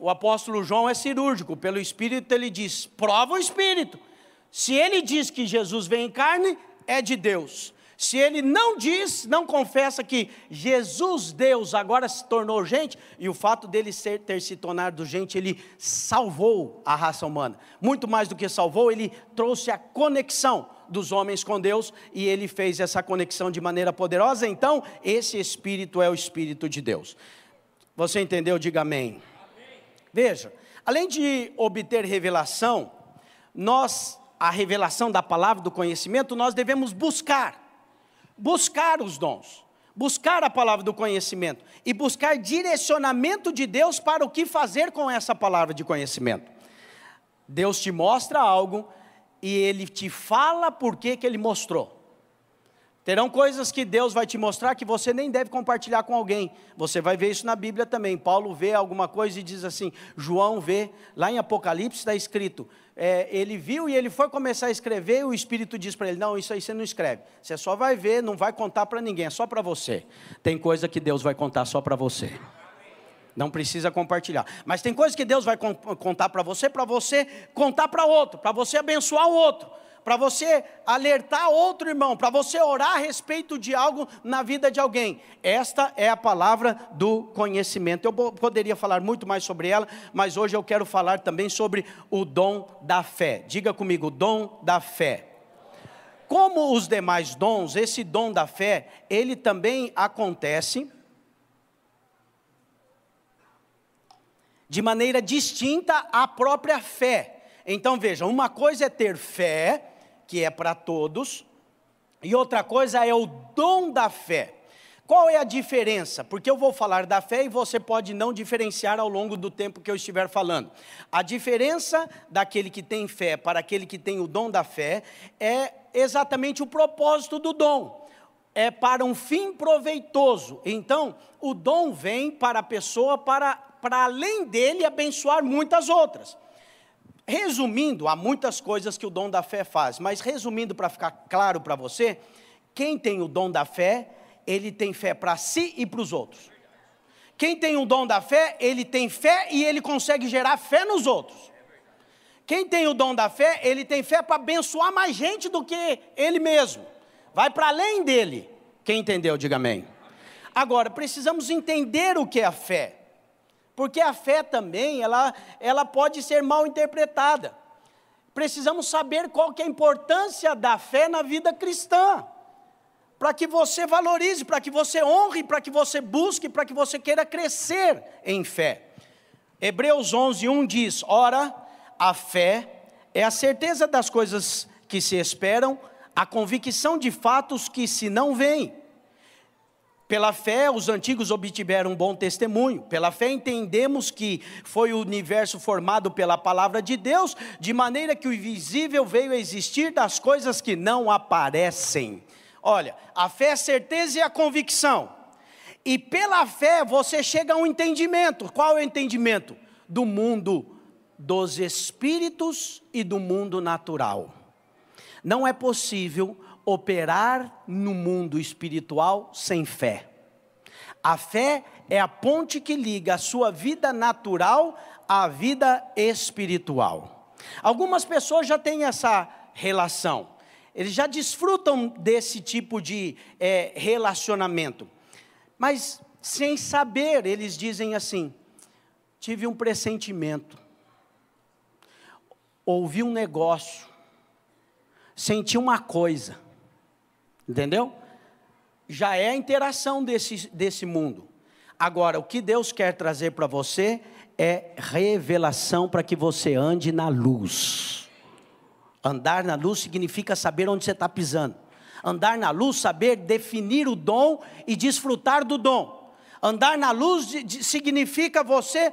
o apóstolo João é cirúrgico, pelo Espírito ele diz, prova o Espírito. Se ele diz que Jesus vem em carne, é de Deus. Se ele não diz, não confessa que Jesus, Deus, agora se tornou gente, e o fato dele ter se tornado gente, ele salvou a raça humana. Muito mais do que salvou, ele trouxe a conexão dos homens com Deus, e ele fez essa conexão de maneira poderosa. Então, esse Espírito é o Espírito de Deus. Você entendeu? Diga amém. Veja, além de obter revelação, a revelação da palavra, do conhecimento, nós devemos buscar os dons, buscar a palavra do conhecimento, e buscar direcionamento de Deus para o que fazer com essa palavra de conhecimento. Deus te mostra algo, e Ele te fala por que Ele mostrou. Terão coisas que Deus vai te mostrar que você nem deve compartilhar com alguém. Você vai ver isso na Bíblia também. Paulo vê alguma coisa e diz assim, João vê, lá em Apocalipse está escrito, ele viu e ele foi começar a escrever, e o Espírito diz para ele, não, isso aí você não escreve, você só vai ver, não vai contar para ninguém, é só para você. Tem coisa que Deus vai contar só para você. Não precisa compartilhar. Mas tem coisa que Deus vai contar para você contar para outro, para você abençoar o outro, para você alertar outro irmão, para você orar a respeito de algo na vida de alguém. Esta é a palavra do conhecimento. Eu poderia falar muito mais sobre ela, mas hoje eu quero falar também sobre o dom da fé. Diga comigo, dom da fé. Como os demais dons, esse dom da fé, ele também acontece de maneira distinta à própria fé. Então vejam, uma coisa é ter fé, que é para todos, e outra coisa é o dom da fé. Qual é a diferença? Porque eu vou falar da fé e você pode não diferenciar ao longo do tempo que eu estiver falando. A diferença daquele que tem fé para aquele que tem o dom da fé é exatamente o propósito do dom. É para um fim proveitoso. Então, o dom vem para a pessoa para além dele abençoar muitas outras. Resumindo, há muitas coisas que o dom da fé faz, mas resumindo para ficar claro para você, quem tem o dom da fé, ele tem fé para si e para os outros. Quem tem o dom da fé, ele tem fé e ele consegue gerar fé nos outros. Quem tem o dom da fé, ele tem fé para abençoar mais gente do que ele mesmo. Vai para além dele. Quem entendeu, diga amém. Agora, precisamos entender o que é a fé. Porque a fé também, ela pode ser mal interpretada. Precisamos saber qual que é a importância da fé na vida cristã. Para que você valorize, para que você honre, para que você busque, para que você queira crescer em fé. Hebreus 11:1 diz, ora, a fé é a certeza das coisas que se esperam, a convicção de fatos que se não veem. Pela fé, os antigos obtiveram um bom testemunho. Pela fé, entendemos que foi o universo formado pela palavra de Deus, de maneira que o invisível veio a existir das coisas que não aparecem. Olha, a fé é a certeza e a convicção. E pela fé, você chega a um entendimento. Qual é o entendimento? Do mundo dos espíritos e do mundo natural. Não é possível operar no mundo espiritual sem fé. A fé é a ponte que liga a sua vida natural à vida espiritual. Algumas pessoas já têm essa relação. Eles já desfrutam desse tipo de relacionamento. Mas sem saber, eles dizem assim, tive um pressentimento, ouvi um negócio, senti uma coisa, entendeu? Já é a interação desse mundo. Agora, o que Deus quer trazer para você é revelação para que você ande na luz. Andar na luz significa saber onde você está pisando. Andar na luz, saber definir o dom e desfrutar do dom. Andar na luz significa você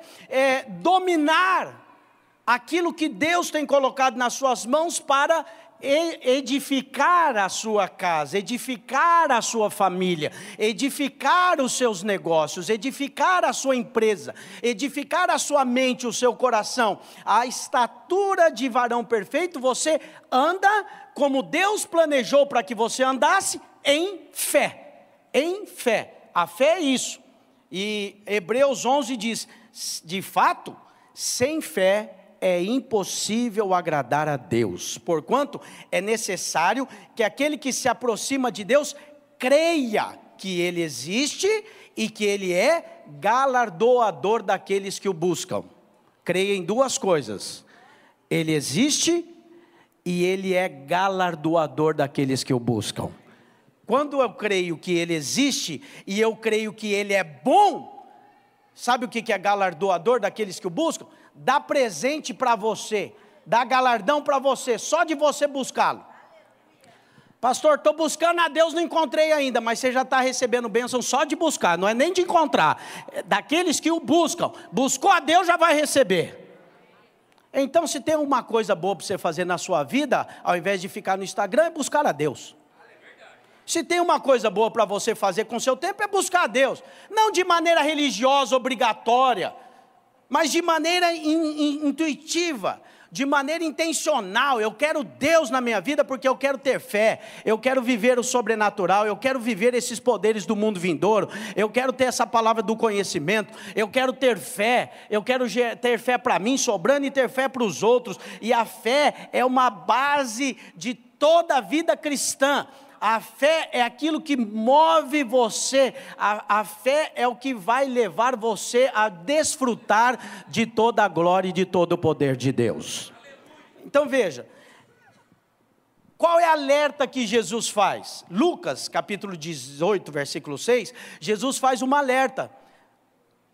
dominar aquilo que Deus tem colocado nas suas mãos para edificar a sua casa, edificar a sua família, edificar os seus negócios, edificar a sua empresa, edificar a sua mente, o seu coração. A estatura de varão perfeito, você anda como Deus planejou para que você andasse, em fé, em fé. A fé é isso. E Hebreus 11 diz, de fato, sem fé é impossível agradar a Deus, porquanto é necessário que aquele que se aproxima de Deus, creia que Ele existe, e que Ele é galardoador daqueles que o buscam. Creia em duas coisas, Ele existe, e Ele é galardoador daqueles que o buscam. Quando eu creio que Ele existe, e eu creio que Ele é bom, sabe o que é galardoador daqueles que o buscam? Dá presente para você, dá galardão para você, só de você buscá-lo. Pastor, estou buscando a Deus, não encontrei ainda, mas você já está recebendo bênção só de buscar, não é nem de encontrar, daqueles que o buscam. Buscou a Deus, já vai receber. Então, se tem uma coisa boa para você fazer na sua vida, ao invés de ficar no Instagram, é buscar a Deus. Se tem uma coisa boa para você fazer com o seu tempo, é buscar a Deus, não de maneira religiosa, obrigatória, mas de maneira intuitiva, de maneira intencional. Eu quero Deus na minha vida porque eu quero ter fé, eu quero viver o sobrenatural, eu quero viver esses poderes do mundo vindouro, eu quero ter essa palavra do conhecimento, eu quero ter fé, eu quero ter fé para mim sobrando e ter fé para os outros. E a fé é uma base de toda a vida cristã. A fé é aquilo que move você, a fé é o que vai levar você a desfrutar de toda a glória e de todo o poder de Deus. Então veja, qual é o alerta que Jesus faz? Lucas capítulo 18, versículo 6, Jesus faz um alerta,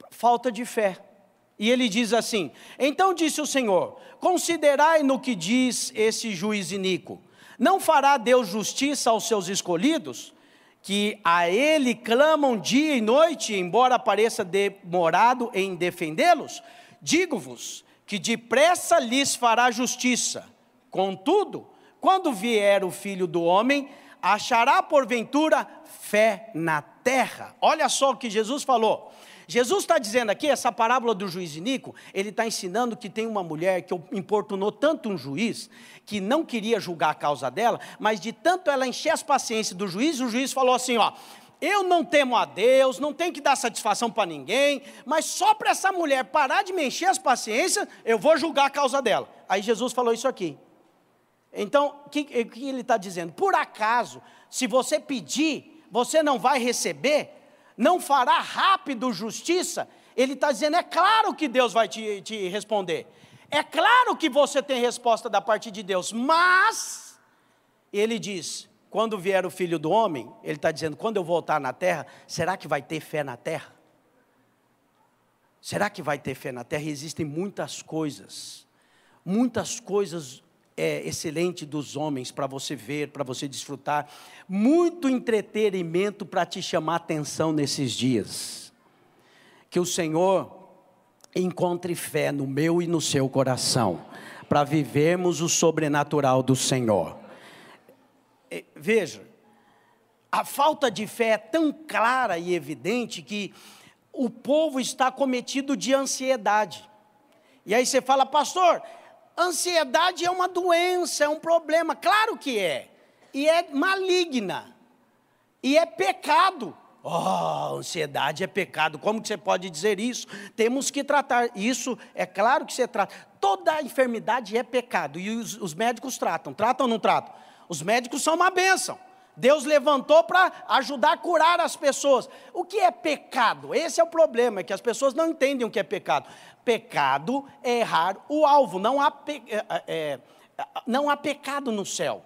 falta de fé. E ele diz assim, então disse o Senhor, considerai no que diz esse juiz iníquo. Não fará Deus justiça aos seus escolhidos, que a Ele clamam dia e noite, embora pareça demorado em defendê-los? Digo-vos que depressa lhes fará justiça. Contudo, quando vier o Filho do Homem, achará porventura fé na terra. Olha só o que Jesus falou. Jesus está dizendo aqui, essa parábola do juiz iníquo, ele está ensinando que tem uma mulher que importunou tanto um juiz, que não queria julgar a causa dela, mas de tanto ela encher as paciências do juiz, o juiz falou assim, ó, eu não temo a Deus, não tenho que dar satisfação para ninguém, mas só para essa mulher parar de me encher as paciências, eu vou julgar a causa dela. Aí Jesus falou isso aqui. Então, o que ele está dizendo? Por acaso, se você pedir, você não vai receber? Não fará rápido justiça? Ele está dizendo, é claro que Deus vai te responder. É claro que você tem resposta da parte de Deus, mas, ele diz, quando vier o Filho do Homem, ele está dizendo, quando eu voltar na terra, será que vai ter fé na terra? Será que vai ter fé na terra? Existem muitas coisas excelentes dos homens, para você ver, para você desfrutar, muito entretenimento para te chamar atenção nesses dias, que o Senhor encontre fé no meu e no seu coração, para vivermos o sobrenatural do Senhor. Veja, a falta de fé é tão clara e evidente que o povo está cometido de ansiedade. E aí você fala, pastor, ansiedade é uma doença, é um problema. Claro que é. E é maligna. E é pecado. Oh, ansiedade é pecado. Como que você pode dizer isso? Temos que tratar isso. É claro que você trata. Toda enfermidade é pecado. E os médicos tratam. Tratam ou não tratam? Os médicos são uma bênção. Deus levantou para ajudar a curar as pessoas. O que é pecado? Esse é o problema, é que as pessoas não entendem o que é pecado. Pecado é errar o alvo. Não há pecado no céu.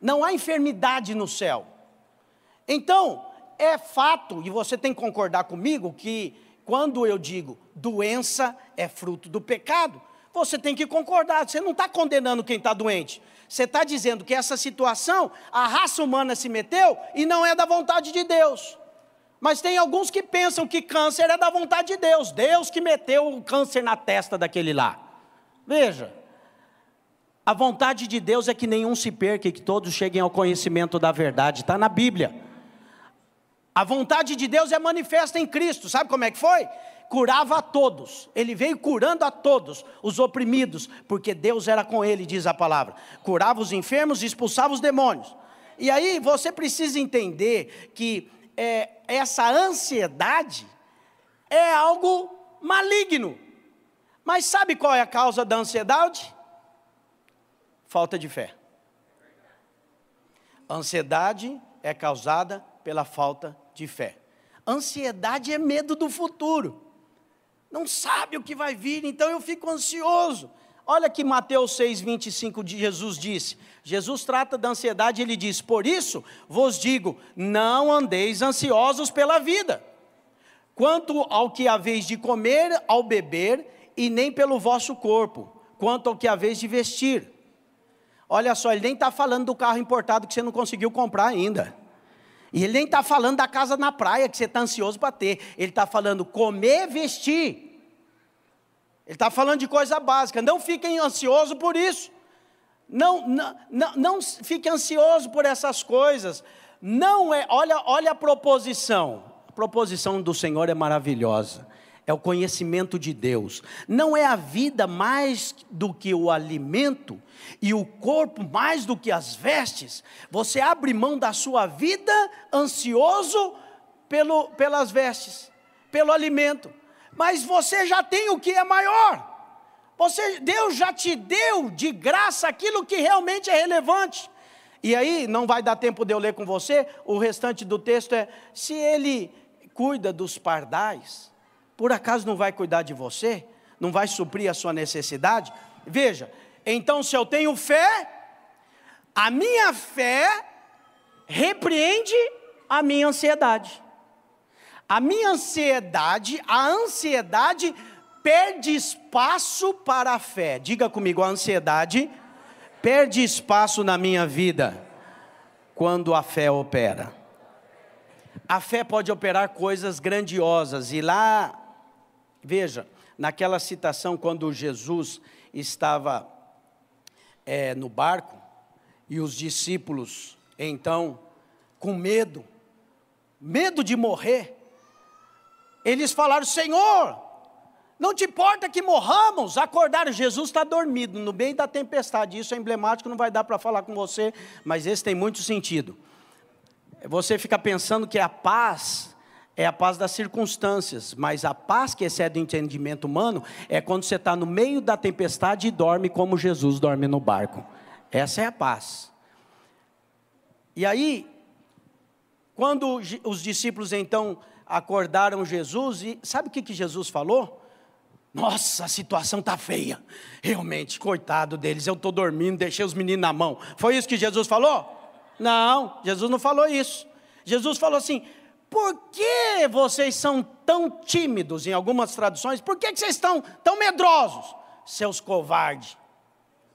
Não há enfermidade no céu. Então, é fato, e você tem que concordar comigo, que quando eu digo doença é fruto do pecado, você tem que concordar, você não está condenando quem está doente. Você está dizendo que essa situação, a raça humana se meteu e não é da vontade de Deus. Mas tem alguns que pensam que câncer é da vontade de Deus. Deus que meteu o câncer na testa daquele lá. Veja, a vontade de Deus é que nenhum se perca e que todos cheguem ao conhecimento da verdade. Está na Bíblia. A vontade de Deus é manifesta em Cristo. Sabe como é que foi? Curava a todos, ele veio curando a todos, os oprimidos, porque Deus era com ele, diz a palavra, curava os enfermos e expulsava os demônios. E aí você precisa entender que essa ansiedade é algo maligno, mas sabe qual é a causa da ansiedade? Falta de fé. A ansiedade é causada pela falta de fé. Ansiedade é medo do futuro. Não sabe o que vai vir, então eu fico ansioso. Olha que Mateus 6,25 de Jesus disse. Jesus trata da ansiedade, ele diz, por isso vos digo, não andeis ansiosos pela vida, quanto ao que haveis de comer, ao beber, e nem pelo vosso corpo, quanto ao que haveis de vestir. Olha só, ele nem está falando do carro importado que você não conseguiu comprar ainda. E ele nem está falando da casa na praia, que você está ansioso para ter. Ele está falando comer, vestir. Ele está falando de coisa básica. Não fiquem ansiosos por isso. Não fique ansioso por essas coisas. Não é, olha a proposição. A proposição do Senhor é maravilhosa. É o conhecimento de Deus. Não é a vida mais do que o alimento e o corpo mais do que as vestes. Você abre mão da sua vida ansioso pelas vestes, pelo alimento. Mas você já tem o que é maior. Deus já te deu de graça aquilo que realmente é relevante. E aí, não vai dar tempo de eu ler com você, o restante do texto é, se ele cuida dos pardais, por acaso não vai cuidar de você? Não vai suprir a sua necessidade? Veja, então se eu tenho fé, a minha fé repreende a minha ansiedade. A ansiedade perde espaço para a fé. Diga comigo, a ansiedade perde espaço na minha vida quando a fé opera. A fé pode operar coisas grandiosas e lá... Veja, naquela citação, quando Jesus estava no barco, e os discípulos, então, com medo de morrer, Eles falaram: Senhor, não te importa que morramos? Acordaram, Jesus está dormido no meio da tempestade. Isso é emblemático, não vai dar para falar com você, mas esse tem muito sentido. Você fica pensando que a paz é a paz das circunstâncias, mas a paz que excede o entendimento humano é quando você está no meio da tempestade e dorme como Jesus dorme no barco. Essa é a paz. E aí, quando os discípulos então acordaram Jesus, e sabe o que Jesus falou? Nossa, a situação está feia, realmente, coitado deles, eu estou dormindo, deixei os meninos na mão. Foi isso que Jesus falou? Não, Jesus não falou isso. Jesus falou assim: por que vocês são tão tímidos? Em algumas traduções, por que vocês estão tão medrosos? Seus covardes.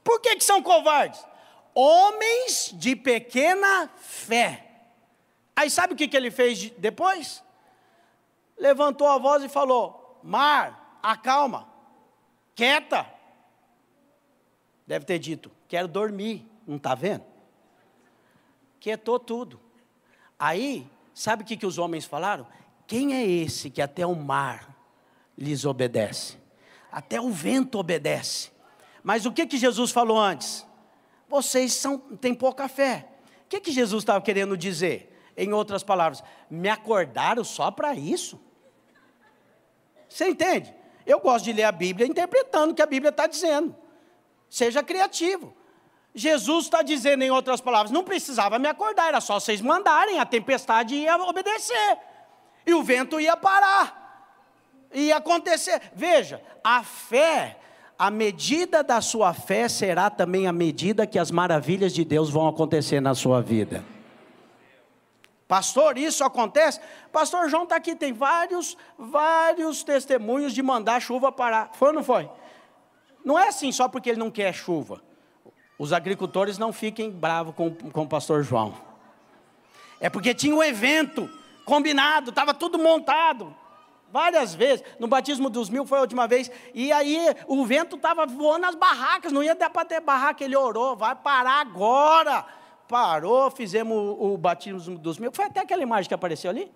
Por que são covardes? Homens de pequena fé. Aí sabe o que ele fez depois? Levantou a voz e falou: mar, acalma, quieta. Deve ter dito: quero dormir, não está vendo? Quietou tudo. Aí, sabe o que os homens falaram? Quem é esse que até o mar lhes obedece? Até o vento obedece. Mas o que Jesus falou antes? Vocês têm pouca fé. O que Jesus estava querendo dizer? Em outras palavras, me acordaram só para isso? Você entende? Eu gosto de ler a Bíblia interpretando o que a Bíblia está dizendo. Seja criativo. Jesus está dizendo, em outras palavras, não precisava me acordar, era só vocês mandarem, a tempestade ia obedecer, e o vento ia parar, ia acontecer. Veja, a fé, a medida da sua fé será também a medida que as maravilhas de Deus vão acontecer na sua vida. Pastor, isso acontece? Pastor João está aqui, tem vários testemunhos de mandar a chuva parar. Foi ou não foi? Não é assim só porque ele não quer chuva. Os agricultores não fiquem bravos com o pastor João. É porque tinha um evento combinado, estava tudo montado. Várias vezes, no batismo dos 1000 foi a última vez, e aí o vento estava voando nas barracas, não ia dar para ter barraca, ele orou, vai parar agora. Parou, fizemos o batismo dos 1000, foi até aquela imagem que apareceu ali.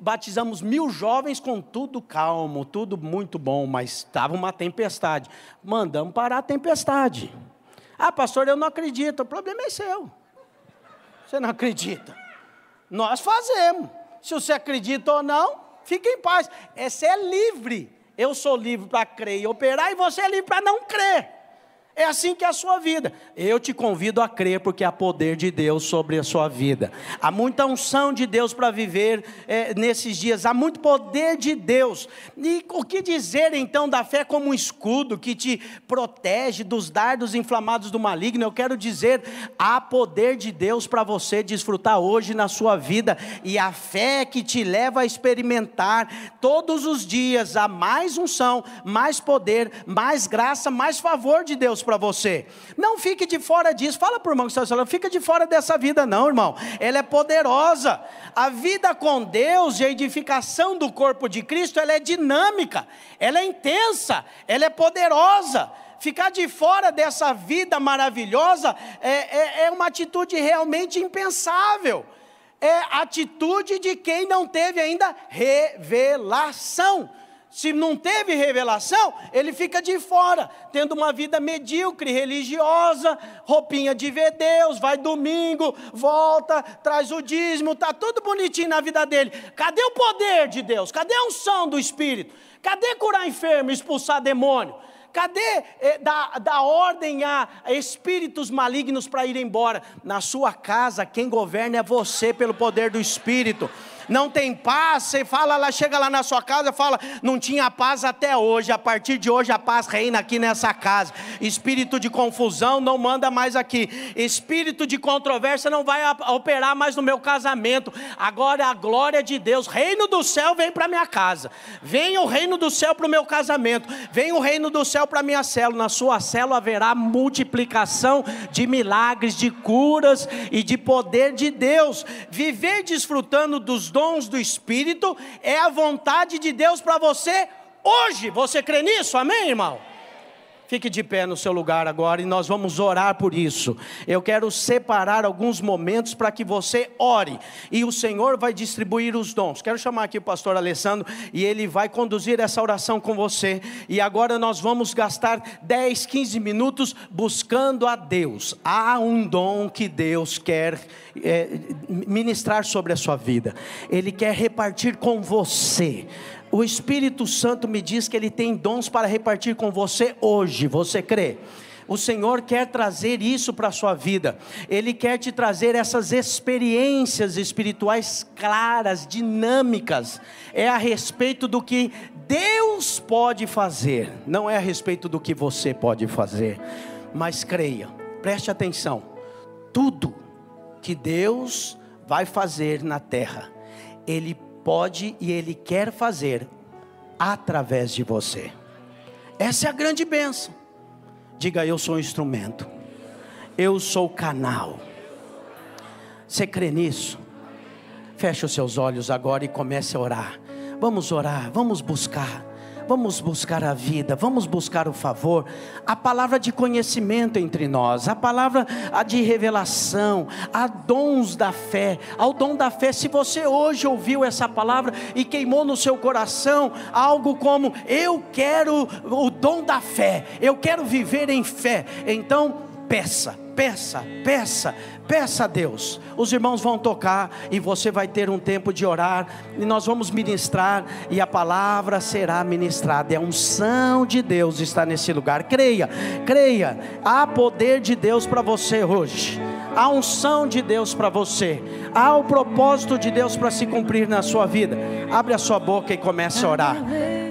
Batizamos 1000 jovens com tudo calmo, tudo muito bom, mas estava uma tempestade, mandamos parar a tempestade. Ah, pastor, eu não acredito. O problema é seu, você não acredita, nós fazemos. Se você acredita ou não, fique em paz, você é livre. Eu sou livre para crer e operar, e você é livre para não crer. É assim que é a sua vida. Eu te convido a crer, porque há poder de Deus sobre a sua vida. Há muita unção de Deus para viver nesses dias. Há muito poder de Deus. E o que dizer então da fé como um escudo que te protege dos dardos inflamados do maligno? Eu quero dizer, há poder de Deus para você desfrutar hoje na sua vida. E a fé que te leva a experimentar todos os dias. Há mais unção, mais poder, mais graça, mais favor de Deus para você. Não fique de fora disso. Fala para o irmão que está falando, fica de fora dessa vida não, irmão, ela é poderosa. A vida com Deus e a edificação do corpo de Cristo, ela é dinâmica, ela é intensa, ela é poderosa. Ficar de fora dessa vida maravilhosa é uma atitude realmente impensável, é atitude de quem não teve ainda revelação. Se não teve revelação, ele fica de fora, tendo uma vida medíocre, religiosa, roupinha de ver Deus, vai domingo, volta, traz o dízimo, está tudo bonitinho na vida dele. Cadê o poder de Deus? Cadê a unção do Espírito? Cadê curar enfermo, expulsar demônio? Cadê da ordem a espíritos malignos para ir embora? Na sua casa, quem governa é você pelo poder do Espírito. Não tem paz, você fala lá, chega lá na sua casa, fala, não tinha paz até hoje, a partir de hoje a paz reina aqui nessa casa. Espírito de confusão não manda mais aqui, espírito de controvérsia não vai operar mais no meu casamento. Agora a glória de Deus, reino do céu, vem para minha casa, vem o reino do céu para o meu casamento, vem o reino do céu para minha célula. Na sua célula haverá multiplicação de milagres, de curas e de poder de Deus. Viver desfrutando dos dons do Espírito é a vontade de Deus para você hoje. Você crê nisso? Amém, irmão? Fique de pé no seu lugar agora e nós vamos orar por isso. Eu quero separar alguns momentos para que você ore e o Senhor vai distribuir os dons. Quero chamar aqui o pastor Alessandro e ele vai conduzir essa oração com você. E agora nós vamos gastar 10, 15 minutos buscando a Deus. Há um dom que Deus quer ministrar sobre a sua vida. Ele quer repartir com você. O Espírito Santo me diz que Ele tem dons para repartir com você hoje, você crê? O Senhor quer trazer isso para a sua vida. Ele quer te trazer essas experiências espirituais claras, dinâmicas. É a respeito do que Deus pode fazer, não é a respeito do que você pode fazer. Mas creia, preste atenção, tudo que Deus vai fazer na terra, Ele pode e Ele quer fazer através de você. Essa é a grande bênção. Diga, eu sou um instrumento, eu sou canal. Você crê nisso? Feche os seus olhos agora e comece a orar. Vamos orar, vamos buscar a vida, vamos buscar o favor, a palavra de conhecimento entre nós, a palavra de revelação, a dons da fé, ao dom da fé. Se você hoje ouviu essa palavra e queimou no seu coração algo como, eu quero o dom da fé, eu quero viver em fé, então peça a Deus. Os irmãos vão tocar e você vai ter um tempo de orar e nós vamos ministrar e a palavra será ministrada. É a unção de Deus está nesse lugar. Creia, há poder de Deus para você hoje, há unção de Deus para você, há o propósito de Deus para se cumprir na sua vida. Abre a sua boca e comece a orar.